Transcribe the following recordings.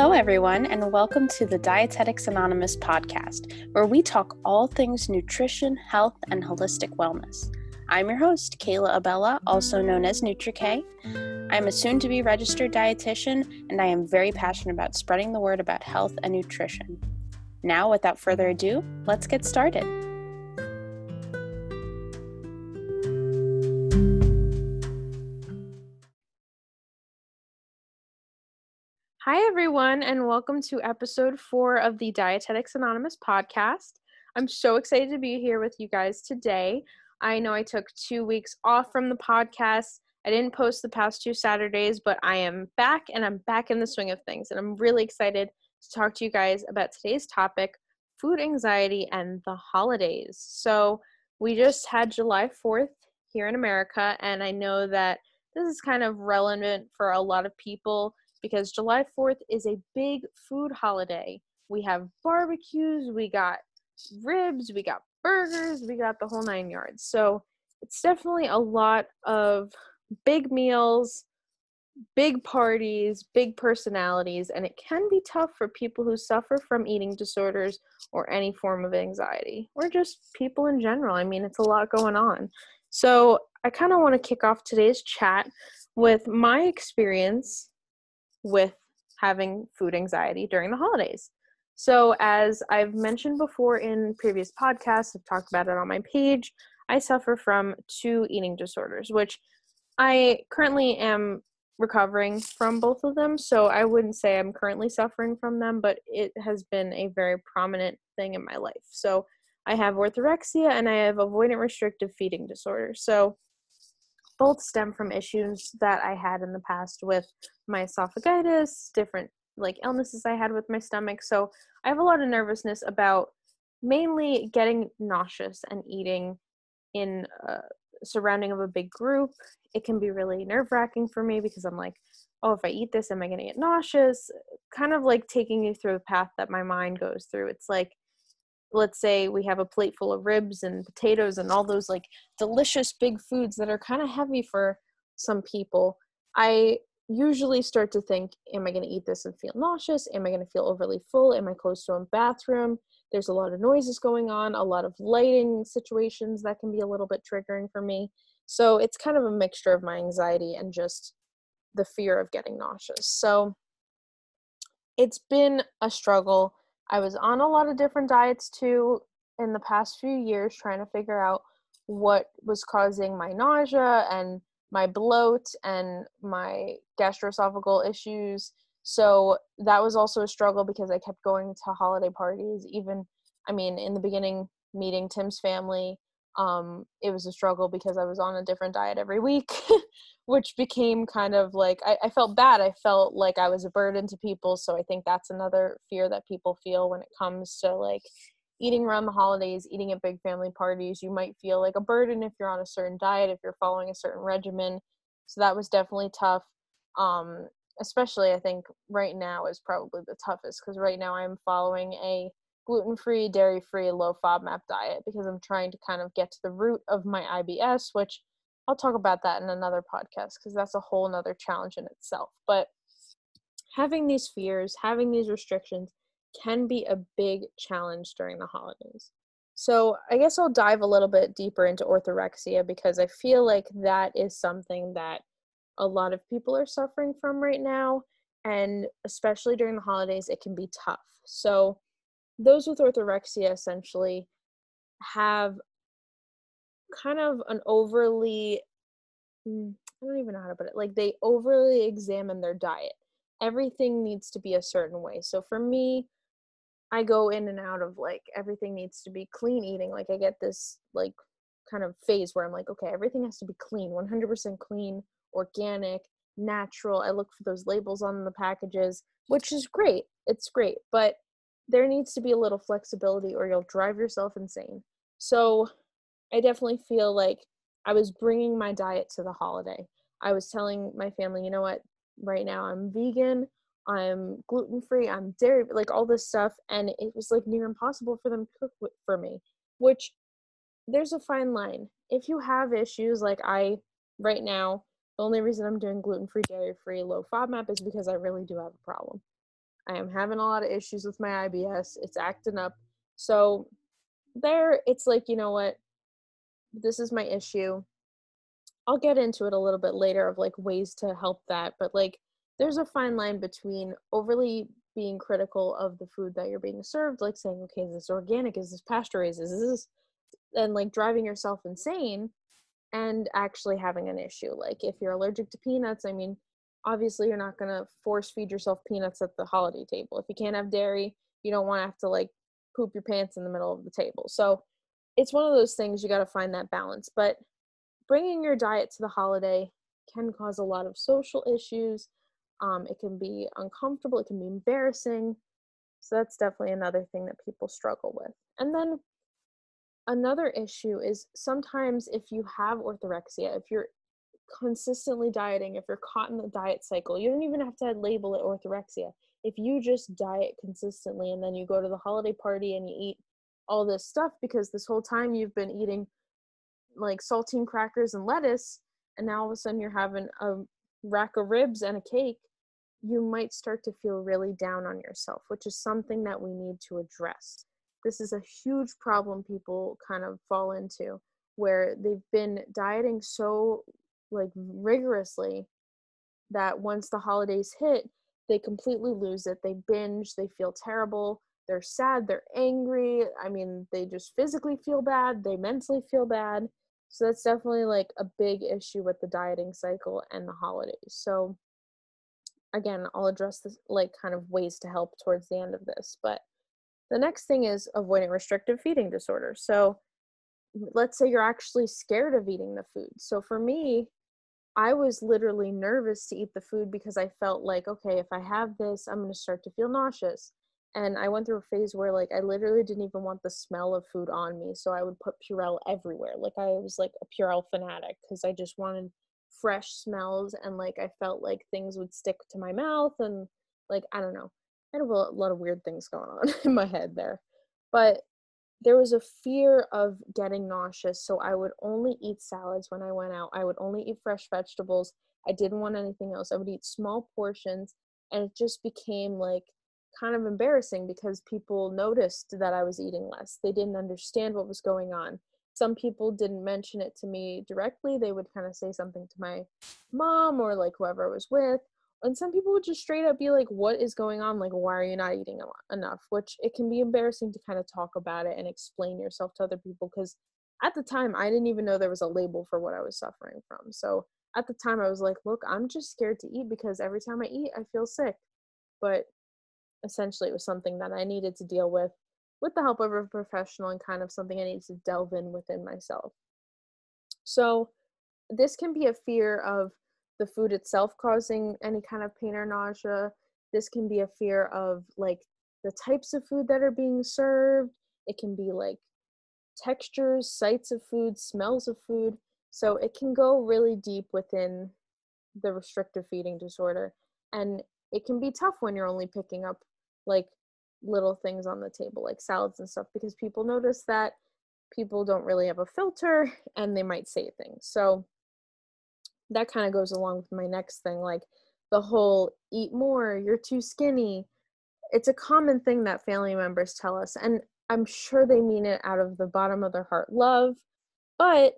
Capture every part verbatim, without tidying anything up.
Hello, everyone, and welcome to the Dietetics Anonymous podcast, where we talk all things nutrition, health, and holistic wellness. I'm your host, Kayla Abella, also known as NutriK. I'm a soon-to-be registered dietitian, and I am very passionate about spreading the word about health and nutrition. Now, without further ado, let's get started. Hi, everyone, and welcome to episode four of the Dietetics Anonymous podcast. I'm so excited to be here with you guys today. I know I took two weeks off from the podcast. I didn't post the past two Saturdays, but I am back, and I'm back in the swing of things, and I'm really excited to talk to you guys about today's topic, food anxiety and the holidays. So we just had July fourth here in America, and I know that this is kind of relevant for a lot of people, because July fourth is a big food holiday. We have barbecues, we got ribs, we got burgers, we got the whole nine yards. So it's definitely a lot of big meals, big parties, big personalities, and it can be tough for people who suffer from eating disorders or any form of anxiety, or just people in general. I mean, it's a lot going on. So I kind of want to kick off today's chat with my experience with having food anxiety during the holidays. So as I've mentioned before in previous podcasts, I've talked about it on my page, I suffer from two eating disorders, which I currently am recovering from both of them. So I wouldn't say I'm currently suffering from them, but it has been a very prominent thing in my life. So I have orthorexia and I have avoidant restrictive feeding disorder. So both stem from issues that I had in the past with my esophagitis, different like illnesses I had with my stomach. So I have a lot of nervousness about mainly getting nauseous and eating in a surrounding of a big group. It can be really nerve-wracking for me because I'm like, oh, if I eat this, am I going to get nauseous? Kind of like taking you through the path that my mind goes through. It's like, let's say we have a plate full of ribs and potatoes and all those like delicious big foods that are kind of heavy for some people. I usually start to think, am I going to eat this and feel nauseous? Am I going to feel overly full? Am I close to a bathroom? There's a lot of noises going on, a lot of lighting situations that can be a little bit triggering for me. So it's kind of a mixture of my anxiety and just the fear of getting nauseous. So it's been a struggle. I was on a lot of different diets too in the past few years, trying to figure out what was causing my nausea and my bloat and my gastroesophageal issues. So that was also a struggle because I kept going to holiday parties. Even, I mean, in the beginning, meeting Tim's family, um, it was a struggle because I was on a different diet every week, which became kind of like, I, I felt bad. I felt like I was a burden to people. So I think that's another fear that people feel when it comes to like eating around the holidays, eating at big family parties. You might feel like a burden if you're on a certain diet, if you're following a certain regimen. So that was definitely tough. Um, especially I think right now is probably the toughest because right now I'm following a gluten-free, dairy-free, low FODMAP diet because I'm trying to kind of get to the root of my I B S, which I'll talk about that in another podcast because that's a whole nother challenge in itself. But having these fears, having these restrictions can be a big challenge during the holidays. So I guess I'll dive a little bit deeper into orthorexia because I feel like that is something that a lot of people are suffering from right now, and especially during the holidays, it can be tough. So those with orthorexia essentially have kind of an overly, I don't even know how to put it, like they overly examine their diet. Everything needs to be a certain way. So for me, I go in and out of like, everything needs to be clean eating. Like I get this like kind of phase where I'm like, okay, everything has to be clean, one hundred percent clean, organic, natural. I look for those labels on the packages, which is great. It's great, but there needs to be a little flexibility or you'll drive yourself insane. So I definitely feel like I was bringing my diet to the holiday. I was telling my family, you know what, right now I'm vegan, I'm gluten-free, I'm dairy, like all this stuff. And it was like near impossible for them to cook with, for me, which there's a fine line. If you have issues like I, right now, the only reason I'm doing gluten-free, dairy-free, low FODMAP is because I really do have a problem. I am having a lot of issues with my I B S. It's acting up. So there, it's like, you know what? This is my issue. I'll get into it a little bit later of like ways to help that. But like, there's a fine line between overly being critical of the food that you're being served, like saying, okay, is this organic? Is this pasteurized? Is this, and like driving yourself insane and actually having an issue. Like if you're allergic to peanuts, I mean, obviously you're not going to force feed yourself peanuts at the holiday table. If you can't have dairy, you don't want to have to like poop your pants in the middle of the table. So it's one of those things, you got to find that balance. But bringing your diet to the holiday can cause a lot of social issues. Um, it can be uncomfortable. It can be embarrassing. So that's definitely another thing that people struggle with. And then another issue is sometimes if you have orthorexia, if you're consistently dieting, if you're caught in the diet cycle, you don't even have to label it orthorexia. If you just diet consistently and then you go to the holiday party and you eat all this stuff because this whole time you've been eating like saltine crackers and lettuce, and now all of a sudden you're having a rack of ribs and a cake, you might start to feel really down on yourself, which is something that we need to address. This is a huge problem people kind of fall into, where they've been dieting so like rigorously that once the holidays hit, they completely lose it. They binge, they feel terrible, they're sad, they're angry. I mean, they just physically feel bad, they mentally feel bad. So that's definitely like a big issue with the dieting cycle and the holidays. So again, I'll address this like kind of ways to help towards the end of this. But the next thing is avoidant restrictive feeding disorder. So let's say you're actually scared of eating the food. So for me, I was literally nervous to eat the food because I felt like, okay, if I have this, I'm going to start to feel nauseous. And I went through a phase where like I literally didn't even want the smell of food on me. So I would put Purell everywhere. Like I was like a Purell fanatic because I just wanted fresh smells, and like I felt like things would stick to my mouth, and like, I don't know. I had a lot of weird things going on in my head there. But there was a fear of getting nauseous. So I would only eat salads when I went out. I would only eat fresh vegetables. I didn't want anything else. I would eat small portions, and it just became like kind of embarrassing because people noticed that I was eating less. They didn't understand what was going on. Some people didn't mention it to me directly. They would kind of say something to my mom or like whoever I was with. And some people would just straight up be like, what is going on? Like, why are you not eating enough? Which it can be embarrassing to kind of talk about it and explain yourself to other people. Because at the time, I didn't even know there was a label for what I was suffering from. So at the time, I was like, look, I'm just scared to eat because every time I eat, I feel sick. But essentially, it was something that I needed to deal with with the help of a professional, and kind of something I needed to delve in within myself. So this can be a fear of the food itself causing any kind of pain or nausea. This can be a fear of like the types of food that are being served. It can be like textures, sights of food, smells of food. So it can go really deep within the restrictive feeding disorder. And it can be tough when you're only picking up like little things on the table, like salads and stuff, because people notice that people don't really have a filter and they might say things. So that kind of goes along with my next thing, like the whole eat more, you're too skinny. It's a common thing that family members tell us, and I'm sure they mean it out of the bottom of their heart, love, but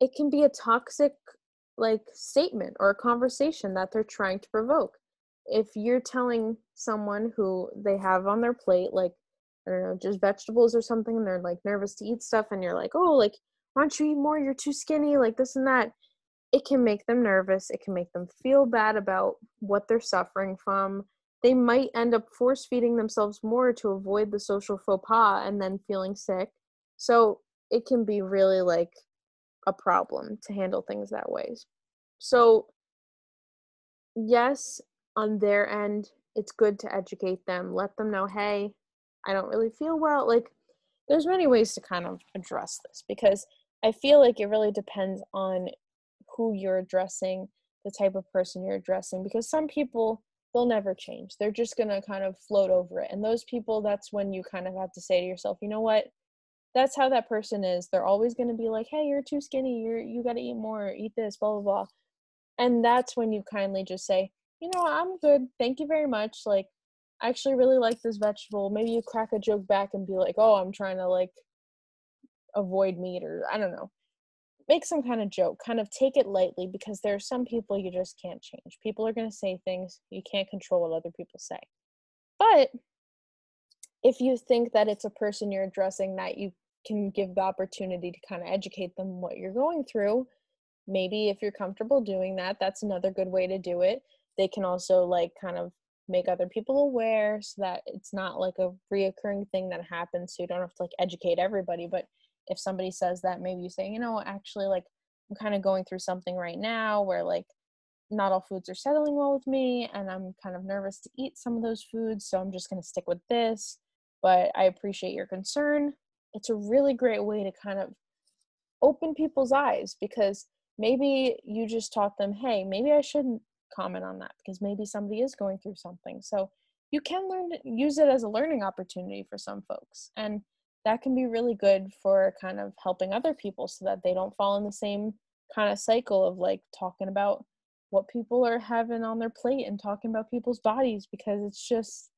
it can be a toxic like statement or a conversation that they're trying to provoke. If you're telling someone who they have on their plate, like, I don't know, just vegetables or something, and they're like nervous to eat stuff, and you're like, oh, like, why don't you eat more? You're too skinny, like this and that. It can make them nervous. It can make them feel bad about what they're suffering from. They might end up force feeding themselves more to avoid the social faux pas and then feeling sick. So it can be really like a problem to handle things that way. So yes, on their end, it's good to educate them. Let them know, hey, I don't really feel well. Like there's many ways to kind of address this, because I feel like it really depends on who you're addressing, the type of person you're addressing, because some people, they'll never change. They're just going to kind of float over it. And those people, that's when you kind of have to say to yourself, you know what, that's how that person is. They're always going to be like, hey, you're too skinny. You're, you got to eat more, eat this, blah, blah, blah. And that's when you kindly just say, you know, I'm good. Thank you very much. Like, I actually really like this vegetable. Maybe you crack a joke back and be like, oh, I'm trying to like avoid meat, or I don't know. Make some kind of joke, kind of take it lightly, because there are some people you just can't change. People are going to say things. You can't control what other people say. But if you think that it's a person you're addressing that you can give the opportunity to kind of educate them what you're going through, maybe if you're comfortable doing that, that's another good way to do it. They can also like kind of make other people aware so that it's not like a reoccurring thing that happens, so you don't have to like educate everybody. But if somebody says that, maybe you say, you know, actually, like, I'm kind of going through something right now where, like, not all foods are settling well with me, and I'm kind of nervous to eat some of those foods, so I'm just going to stick with this, but I appreciate your concern. It's a really great way to kind of open people's eyes, because maybe you just taught them, hey, maybe I shouldn't comment on that, because maybe somebody is going through something. So you can learn to use it as a learning opportunity for some folks, and that can be really good for kind of helping other people so that they don't fall in the same kind of cycle of like talking about what people are having on their plate and talking about people's bodies, because it's just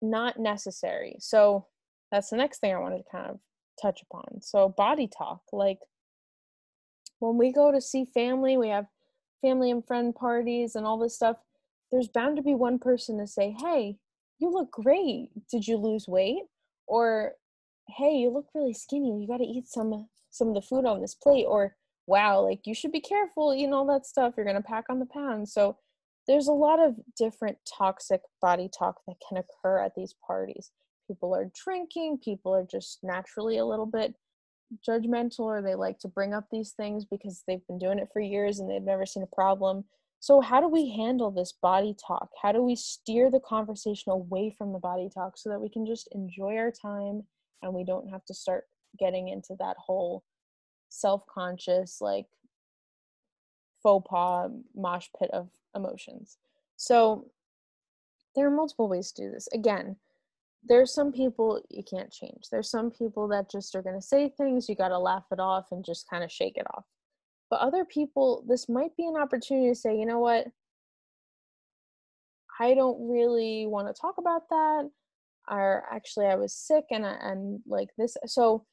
not necessary. So that's the next thing I wanted to kind of touch upon. So body talk, like when we go to see family, we have family and friend parties and all this stuff. There's bound to be one person to say, hey, you look great. Did you lose weight? Or, hey, you look really skinny. You got to eat some some of the food on this plate. Or, wow, like you should be careful eating all that stuff. You're going to pack on the pounds. So there's a lot of different toxic body talk that can occur at these parties. People are drinking. People are just naturally a little bit judgmental, or they like to bring up these things because they've been doing it for years and they've never seen a problem. So how do we handle this body talk? How do we steer the conversation away from the body talk so that we can just enjoy our time and we don't have to start getting into that whole self-conscious, like, faux pas mosh pit of emotions? So there are multiple ways to do this. Again, there's some people you can't change. There's some people that just are going to say things. You got to laugh it off and just kind of shake it off. But other people, this might be an opportunity to say, you know what, I don't really want to talk about that, or actually I was sick and I, and like this. So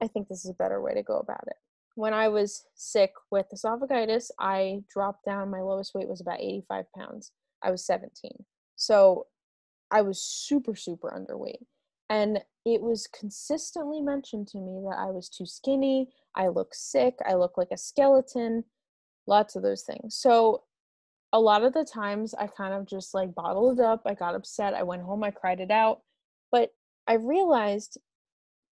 I think this is a better way to go about it. When I was sick with esophagitis, I dropped down. My lowest weight was about eighty-five pounds. I was seventeen. So I was super, super underweight. And it was consistently mentioned to me that I was too skinny, I look sick, I look like a skeleton, lots of those things. So a lot of the times I kind of just like bottled it up, I got upset, I went home, I cried it out. But I realized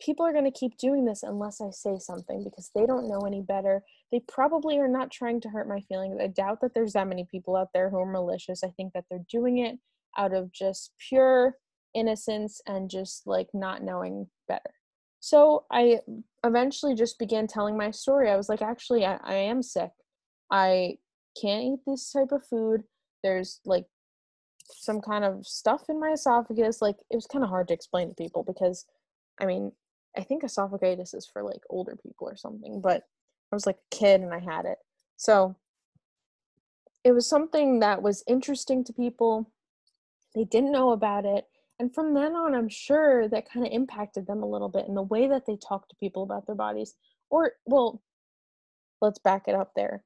people are going to keep doing this unless I say something, because they don't know any better. They probably are not trying to hurt my feelings. I doubt that there's that many people out there who are malicious. I think that they're doing it out of just pure innocence and just like not knowing better. So I eventually just began telling my story. I was like, actually, I, I am sick. I can't eat this type of food. There's like some kind of stuff in my esophagus. Like, it was kind of hard to explain to people because, I mean, I think esophagitis is for like older people or something, but I was like a kid and I had it. So it was something that was interesting to people. They didn't know about it. And from then on, I'm sure that kind of impacted them a little bit in the way that they talk to people about their bodies. Or, well, let's back it up there.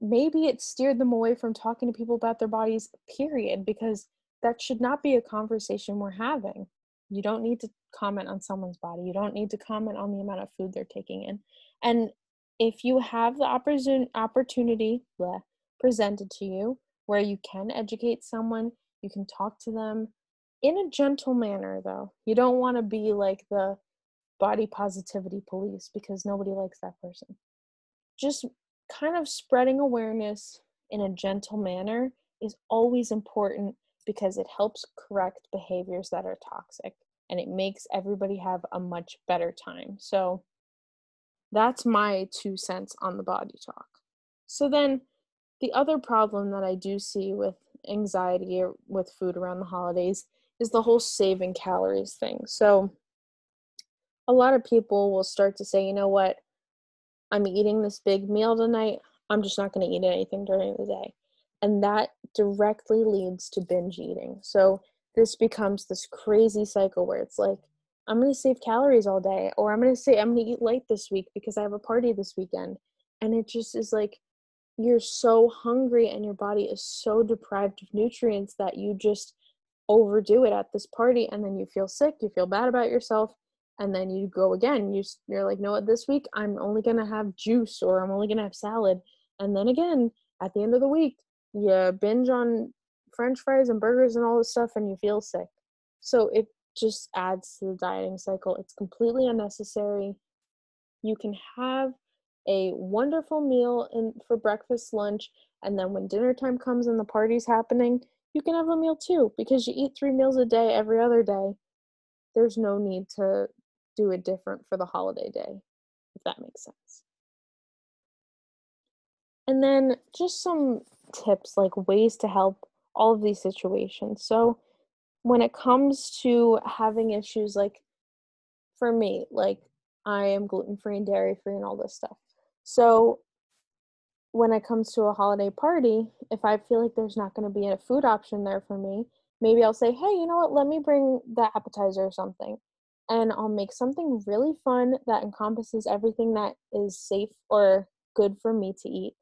Maybe it steered them away from talking to people about their bodies, period, because that should not be a conversation we're having. You don't need to comment on someone's body. You don't need to comment on the amount of food they're taking in. And if you have the oppor- opportunity bleh, presented to you where you can educate someone, you can talk to them, in a gentle manner, though. You don't want to be like the body positivity police, because nobody likes that person. Just kind of spreading awareness in a gentle manner is always important, because it helps correct behaviors that are toxic and it makes everybody have a much better time. So that's my two cents on the body talk. So then the other problem that I do see with anxiety or with food around the holidays is the whole saving calories thing. So a lot of people will start to say, you know what, I'm eating this big meal tonight. I'm just not going to eat anything during the day. And that directly leads to binge eating. So this becomes this crazy cycle where it's like, I'm going to save calories all day, or I'm going to say I'm going to eat light this week because I have a party this weekend. And it just is like, you're so hungry and your body is so deprived of nutrients that you just overdo it at this party. And then you feel sick, you feel bad about yourself. And then you go again, you, you're like, no, this week I'm only going to have juice, or I'm only going to have salad. And then again, at the end of the week, you binge on French fries and burgers and all this stuff and you feel sick. So it just adds to the dieting cycle. It's completely unnecessary. You can have a wonderful meal in, for breakfast, lunch, and then when dinner time comes and the party's happening, you can have a meal too, because you eat three meals a day every other day. There's no need to do it different for the holiday day, if that makes sense. And then just some tips, like ways to help all of these situations. So when it comes to having issues, like for me, like I am gluten-free and dairy-free and all this stuff. So when it comes to a holiday party, if I feel like there's not going to be a food option there for me, maybe I'll say, hey, you know what, let me bring the appetizer or something. And I'll make something really fun that encompasses everything that is safe or good for me to eat.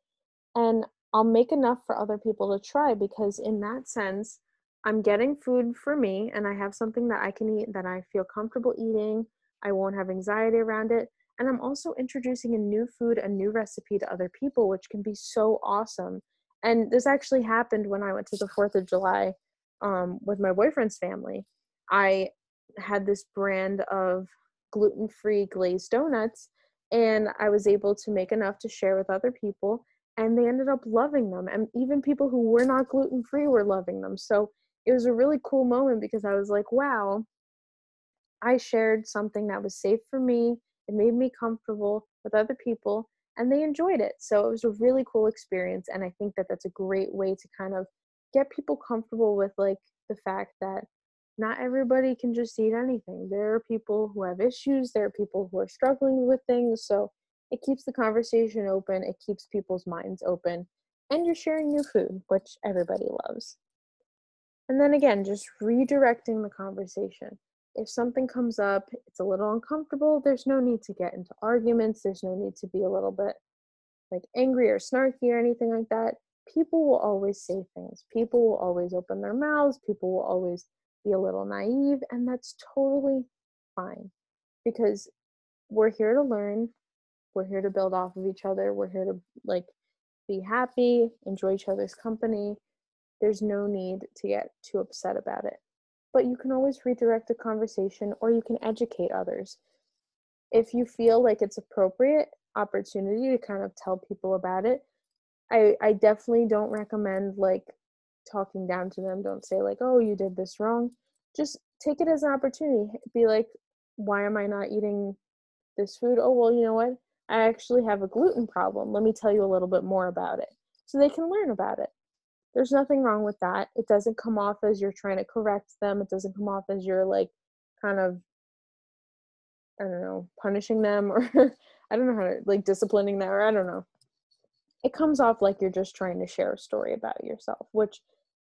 And I'll make enough for other people to try, because in that sense, I'm getting food for me and I have something that I can eat that I feel comfortable eating. I won't have anxiety around it. And I'm also introducing a new food, a new recipe to other people, which can be so awesome. And this actually happened when I went to the fourth of July um, with my boyfriend's family. I had this brand of gluten-free glazed donuts, and I was able to make enough to share with other people. And they ended up loving them. And even people who were not gluten-free were loving them. So it was a really cool moment, because I was like, wow, I shared something that was safe for me. It made me comfortable with other people, and they enjoyed it. So it was a really cool experience. And I think that that's a great way to kind of get people comfortable with like the fact that not everybody can just eat anything. There are people who have issues. There are people who are struggling with things. So it keeps the conversation open. It keeps people's minds open. And you're sharing new food, which everybody loves. And then again, just redirecting the conversation. If something comes up, it's a little uncomfortable, there's no need to get into arguments. There's no need to be a little bit like angry or snarky or anything like that. People will always say things. People will always open their mouths. People will always be a little naive. And that's totally fine, because we're here to learn. We're here to build off of each other. We're here to like be happy, enjoy each other's company. There's no need to get too upset about it. But you can always redirect the conversation, or you can educate others. If you feel like it's appropriate opportunity to kind of tell people about it, I, I definitely don't recommend like talking down to them. Don't say like, oh, you did this wrong. Just take it as an opportunity. Be like, why am I not eating this food? Oh, well, you know what? I actually have a gluten problem. Let me tell you a little bit more about it. So they can learn about it. There's nothing wrong with that. It doesn't come off as you're trying to correct them. It doesn't come off as you're like kind of, I don't know, punishing them, or I don't know how to, like disciplining them, or I don't know. It comes off like you're just trying to share a story about yourself, which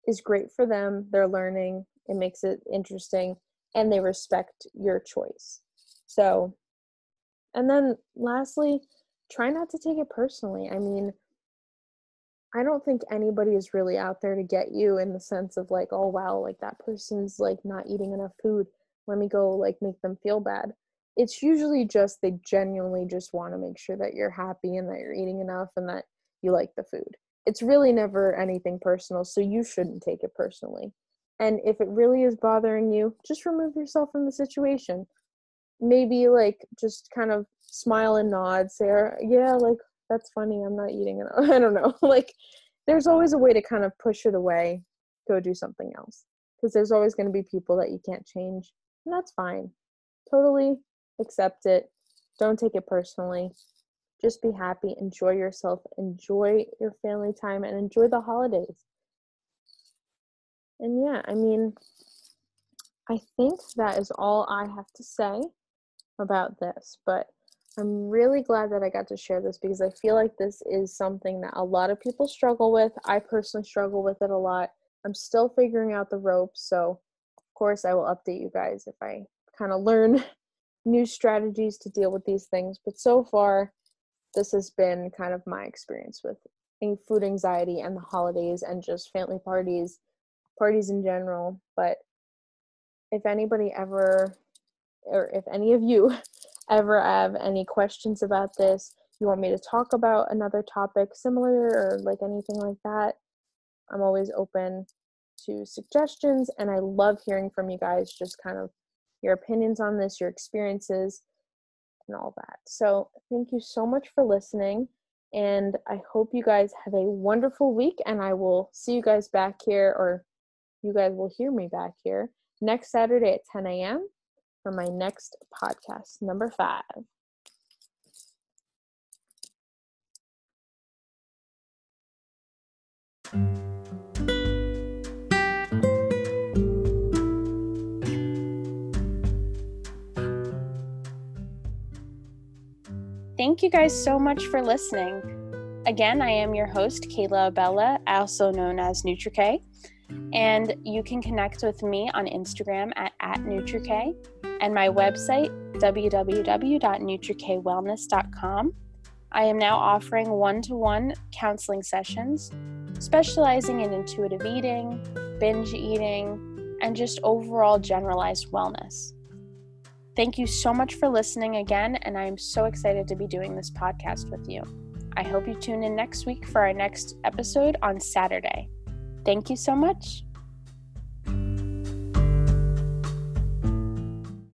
is great for them. They're learning. It makes it interesting, and they respect your choice. So, and then lastly, try not to take it personally. I mean, I don't think anybody is really out there to get you in the sense of like, oh, wow, like that person's like not eating enough food. Let me go like make them feel bad. It's usually just they genuinely just want to make sure that you're happy and that you're eating enough and that you like the food. It's really never anything personal, so you shouldn't take it personally. And if it really is bothering you, just remove yourself from the situation. Maybe like just kind of smile and nod, say, yeah, like, that's funny, I'm not eating enough. I don't know. Like, there's always a way to kind of push it away, go do something else. Because there's always going to be people that you can't change, and that's fine. Totally accept it. Don't take it personally. Just be happy. Enjoy yourself. Enjoy your family time, and enjoy the holidays. And yeah, I mean, I think that is all I have to say about this, but I'm really glad that I got to share this, because I feel like this is something that a lot of people struggle with. I personally struggle with it a lot. I'm still figuring out the ropes, so course, I will update you guys if I kind of learn new strategies to deal with these things. But so far, this has been kind of my experience with food anxiety and the holidays and just family parties, parties in general. But if anybody ever, or if any of you ever have any questions about this, you want me to talk about another topic similar or like anything like that, I'm always open to suggestions, and I love hearing from you guys, just kind of your opinions on this, your experiences, and all that. So thank you so much for listening, and I hope you guys have a wonderful week, and I will see you guys back here, or you guys will hear me back here next Saturday at ten a.m. for my next podcast, number five. Thank you guys so much for listening. Again, I am your host, Kayla Abella, also known as NutriK, and you can connect with me on Instagram at, at NutriK, and my website, w w w dot nutri k wellness dot com. I am now offering one-to-one counseling sessions, specializing in intuitive eating, binge eating, and just overall generalized wellness. Thank you so much for listening again, and I am so excited to be doing this podcast with you. I hope you tune in next week for our next episode on Saturday. Thank you so much.